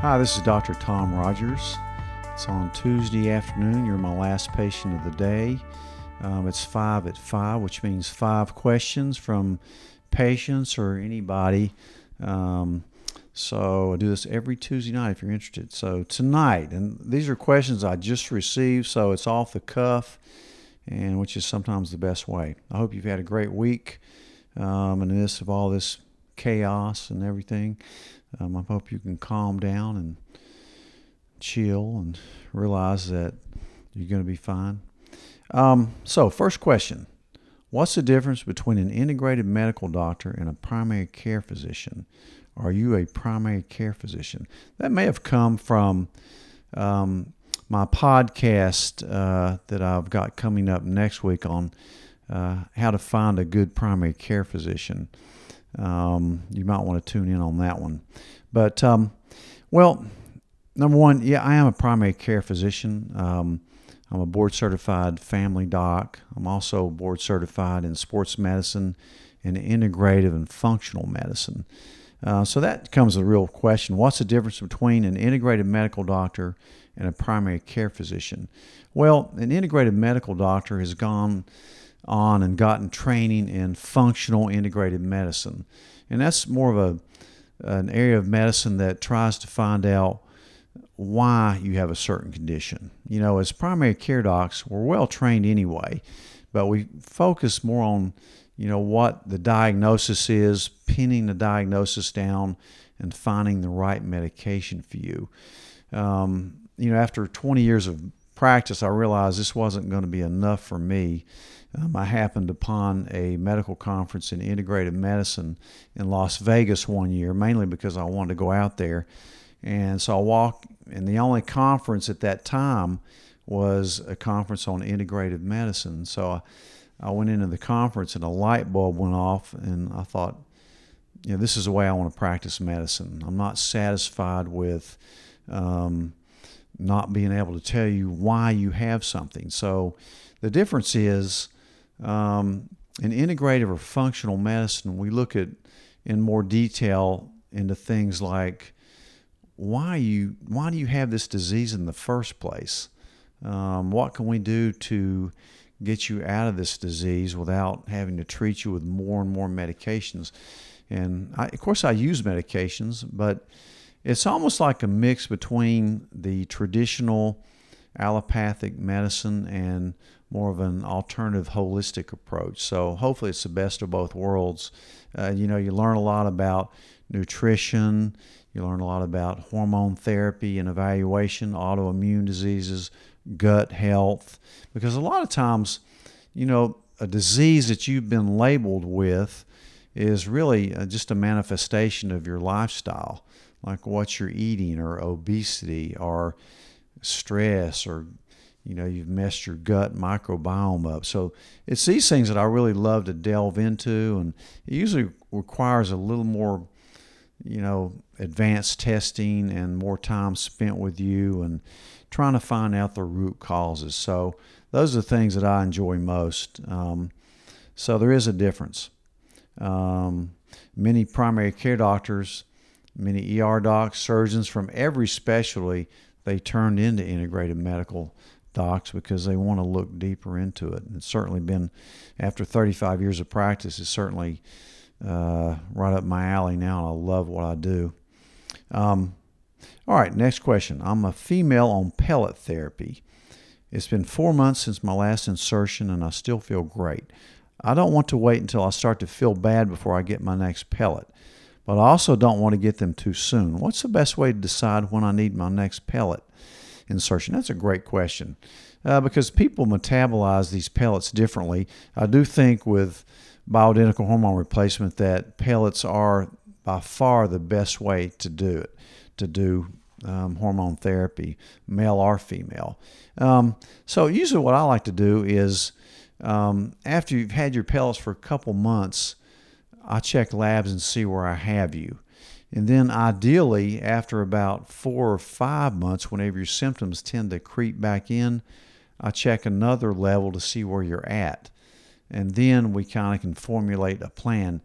Hi, this is Dr. Tom Rogers. It's on Tuesday afternoon. You're my last patient of the day. It's 5 at 5, which means 5 questions from patients or anybody. So I do this every Tuesday night if you're interested. So tonight, and these are questions I just received, so it's off the cuff, and which is sometimes the best way. I hope you've had a great week in the midst of all this chaos and everything. I hope you can calm down and chill and realize that you're going to be fine. So first question, what's the difference between an integrated medical doctor and a primary care physician? Are you a primary care physician? That may have come from my podcast that I've got coming up next week on how to find a good primary care physician. You might want to tune in on that one. But, well, number one, yeah, I am a primary care physician. I'm a board-certified family doc. I'm also board-certified in sports medicine and integrative and functional medicine. So that comes to the real question. What's the difference between an integrated medical doctor and a primary care physician? Well, an integrated medical doctor has gone on and gotten training in functional integrated medicine. And that's more of an area of medicine that tries to find out why you have a certain condition. You know, as primary care docs, we're well trained anyway, but we focus more on, you know, what the diagnosis is, pinning the diagnosis down and finding the right medication for you. You know, after 20 years of practice, I realized this wasn't going to be enough for me. I happened upon a medical conference in integrative medicine in Las Vegas one year, mainly because I wanted to go out there. And so I walked, and the only conference at that time was a conference on integrative medicine. So I went into the conference and a light bulb went off, and I thought, you know, this is the way I want to practice medicine. I'm not satisfied with not being able to tell you why you have something. So the difference is in integrative or functional medicine, we look at in more detail into things like why do you have this disease in the first place? What can we do to get you out of this disease without having to treat you with more and more medications? And of course I use medications, but it's almost like a mix between the traditional allopathic medicine and more of an alternative holistic approach. So hopefully it's the best of both worlds. You know, you learn a lot about nutrition, you learn a lot about hormone therapy and evaluation, autoimmune diseases, gut health, because a lot of times, you know, a disease that you've been labeled with is really just a manifestation of your lifestyle, like what you're eating or obesity or stress, or, you know, you've messed your gut microbiome up. So it's these things that I really love to delve into, and it usually requires a little more, you know, advanced testing and more time spent with you and trying to find out the root causes. So those are the things that I enjoy most. So there is a difference. Many primary care doctors, many ER docs, surgeons from every specialty, they turned into integrated medical docs because they want to look deeper into it. And it's certainly been, after 35 years of practice, it's certainly right up my alley now, and I love what I do. All right, next question. I'm a female on pellet therapy. It's been 4 months since my last insertion, and I still feel great. I don't want to wait until I start to feel bad before I get my next pellet, but I also don't want to get them too soon. What's the best way to decide when I need my next pellet insertion? That's a great question because people metabolize these pellets differently. I do think with bioidentical hormone replacement that pellets are by far the best way to do it, to do hormone therapy, male or female. So usually what I like to do is after you've had your pellets for a couple months, I check labs and see where I have you. And then ideally, after about 4 or 5 months, whenever your symptoms tend to creep back in, I check another level to see where you're at. And then we kind of can formulate a plan.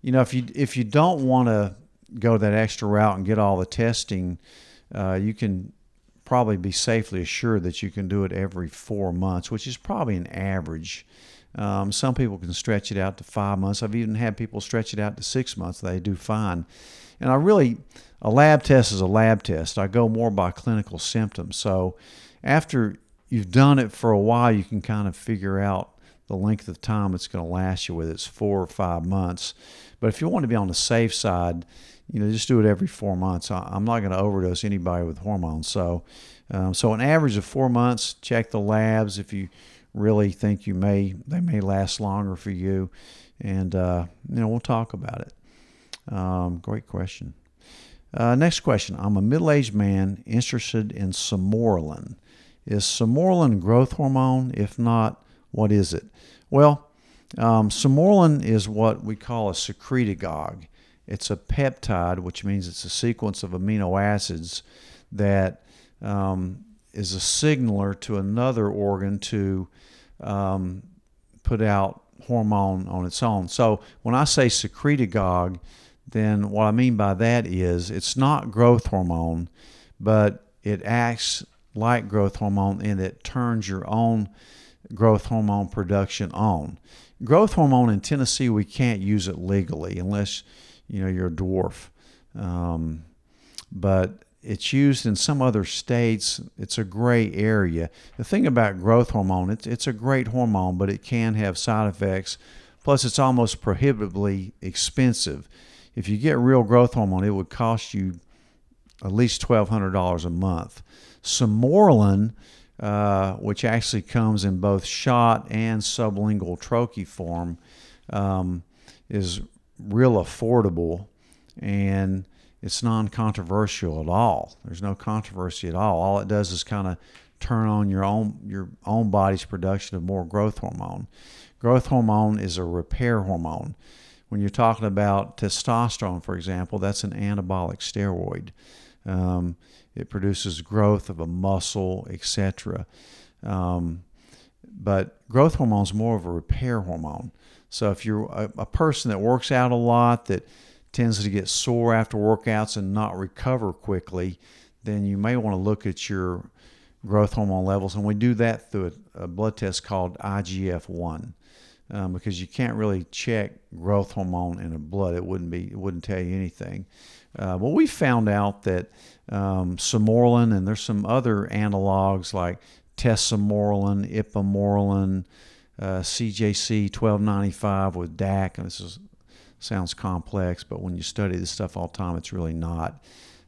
You know, if you don't want to go that extra route and get all the testing you can probably be safely assured that you can do it every 4 months, which is probably an average. Some people can stretch it out to 5 months. I've even had people stretch it out to 6 months. They do fine. And I really, a lab test is a lab test. I go more by clinical symptoms. So after you've done it for a while, you can kind of figure out the length of time it's going to last you, whether it's 4 or 5 months. But if you want to be on the safe side, you know, just do it every 4 months. I'm not going to overdose anybody with hormones. So an average of 4 months, check the labs if you really think you they may last longer for you. And, you know, we'll talk about it. Great question. Next question. I'm a middle-aged man interested in sermorelin. Is sermorelin growth hormone? If not, what is it? Well, sermorelin is what we call a secretagogue. It's a peptide, which means it's a sequence of amino acids that is a signaler to another organ to put out hormone on its own. So when I say secretagogue, then what I mean by that is it's not growth hormone, but it acts like growth hormone and it turns your own growth hormone production on. Growth hormone in Tennessee, we can't use it legally unless, you know, you're a dwarf. But it's used in some other states. It's a gray area. The thing about growth hormone, it's a great hormone, but it can have side effects. Plus, it's almost prohibitively expensive. If you get real growth hormone, it would cost you at least $1,200 a month. Sermorelin, which actually comes in both shot and sublingual troche form, is real affordable, and it's non-controversial at all. There's no controversy at all. All it does is kind of turn on your own body's production of more growth hormone. Growth hormone is a repair hormone. When you're talking about testosterone, for example, that's an anabolic steroid. It produces growth of a muscle, etc. But growth hormone is more of a repair hormone. So if you're a person that works out a lot, that tends to get sore after workouts and not recover quickly, then you may want to look at your growth hormone levels. And we do that through a blood test called IGF-1, because you can't really check growth hormone in the blood. It wouldn't tell you anything. Well, we found out that sermorelin, and there's some other analogs like tesamoralin, ipamoralin, CJC-1295 with DAC, and this sounds complex, but when you study this stuff all the time, it's really not.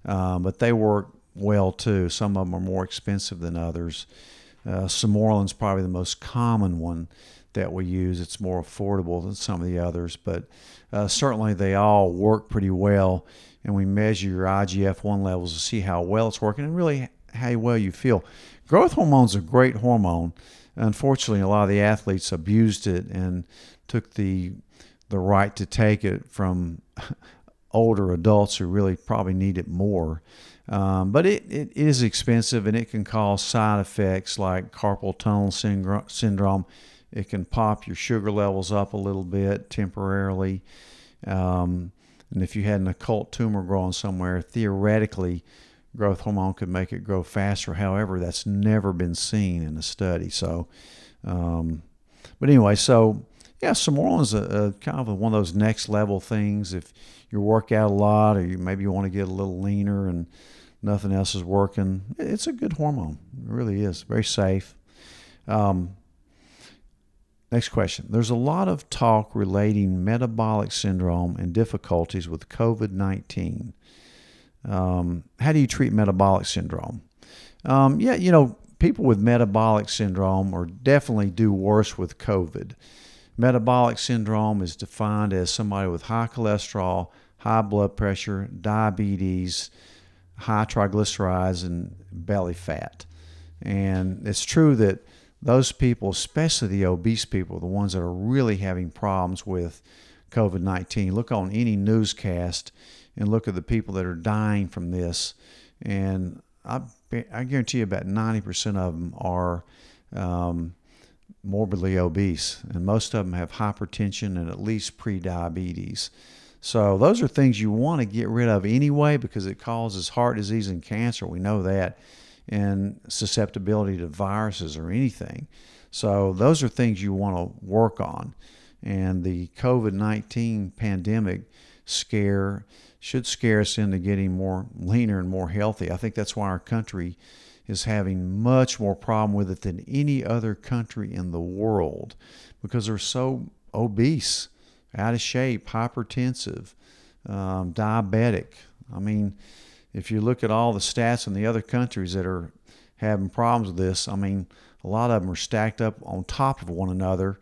But they work well too. Some of them are more expensive than others. Sermorelin's probably the most common one that we use. It's more affordable than some of the others, but certainly they all work pretty well. And we measure your IGF-1 levels to see how well it's working and really how well you feel. Growth hormone's a great hormone. Unfortunately, a lot of the athletes abused it and took the right to take it from older adults who really probably need it more. But it is expensive, and it can cause side effects like carpal tunnel syndrome. It can pop your sugar levels up a little bit temporarily. And if you had an occult tumor growing somewhere, theoretically, growth hormone could make it grow faster. However, that's never been seen in a study. So, but anyway, so yeah, sermorelin is a kind of one of those next level things. If you work out a lot, or maybe you want to get a little leaner and nothing else is working, it's a good hormone. It really is. Very safe. Next question. There's a lot of talk relating metabolic syndrome and difficulties with COVID-19. How do you treat metabolic syndrome? Yeah, you know, people with metabolic syndrome definitely do worse with COVID. Metabolic syndrome is defined as somebody with high cholesterol, high blood pressure, diabetes, high triglycerides, and belly fat. And it's true that those people, especially the obese people, the ones that are really having problems with COVID-19, look on any newscast and look at the people that are dying from this. And I guarantee you about 90% of them are morbidly obese. And most of them have hypertension and at least prediabetes. So those are things you want to get rid of anyway because it causes heart disease and cancer. We know that, and susceptibility to viruses or anything. So those are things you want to work on. And the COVID-19 pandemic scare should scare us into getting more leaner and more healthy. I think that's why our country is having much more problem with it than any other country in the world, because they're so obese, out of shape, hypertensive, diabetic. I mean, if you look at all the stats in the other countries that are having problems with this, I mean, a lot of them are stacked up on top of one another,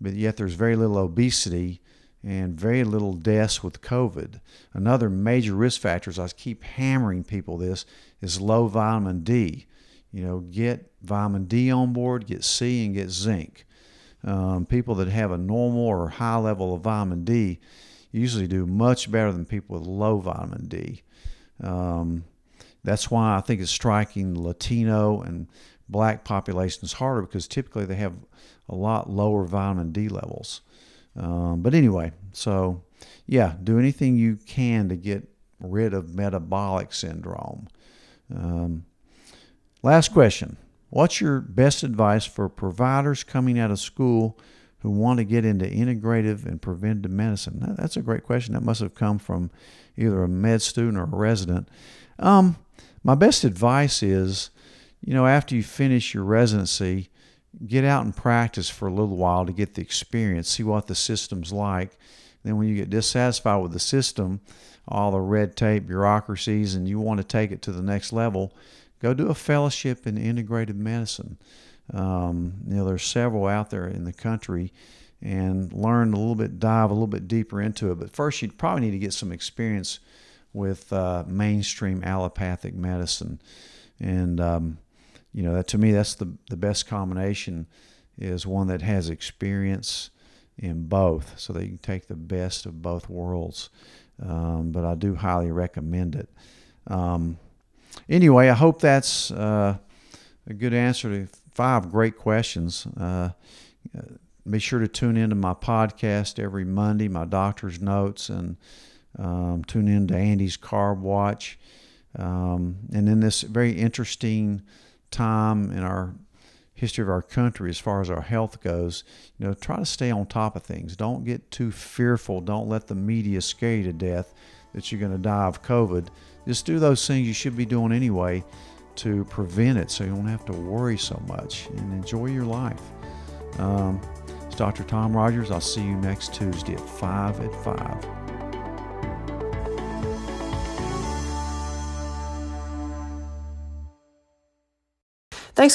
but yet there's very little obesity and very little deaths with COVID. Another major risk factor, as I keep hammering people this, is low vitamin D. You know, get vitamin D on board, get C, and get zinc. People that have a normal or high level of vitamin D usually do much better than people with low vitamin D. That's why I think it's striking Latino and Black populations harder, because typically they have a lot lower vitamin D levels. But anyway, so yeah, do anything you can to get rid of metabolic syndrome. Last question. What's your best advice for providers coming out of school who want to get into integrative and preventive medicine? That's a great question. That must have come from either a med student or a resident. My best advice is, you know, after you finish your residency, get out and practice for a little while to get the experience, see what the system's like. Then when you get dissatisfied with the system, all the red tape, bureaucracies, and you want to take it to the next level, go do a fellowship in integrative medicine. You know, there's several out there in the country, and learn a little bit, dive a little bit deeper into it. But first, you'd probably need to get some experience with mainstream allopathic medicine. And, you know, that, to me, that's the best combination, is one that has experience in both, so that you can take the best of both worlds. But I do highly recommend it. Anyway, I hope that's a good answer to 5 great questions. Be sure to tune into my podcast every Monday, my doctor's notes, and tune in to Andy's Carb Watch. And in this very interesting time in our history of our country, as far as our health goes, you know, try to stay on top of things. Don't get too fearful. Don't let the media scare you to death that you're going to die of COVID. Just do those things you should be doing anyway to prevent it, so you don't have to worry so much, and enjoy your life. It's Dr. Tom Rogers. I'll see you next Tuesday at 5 at 5. Thanks,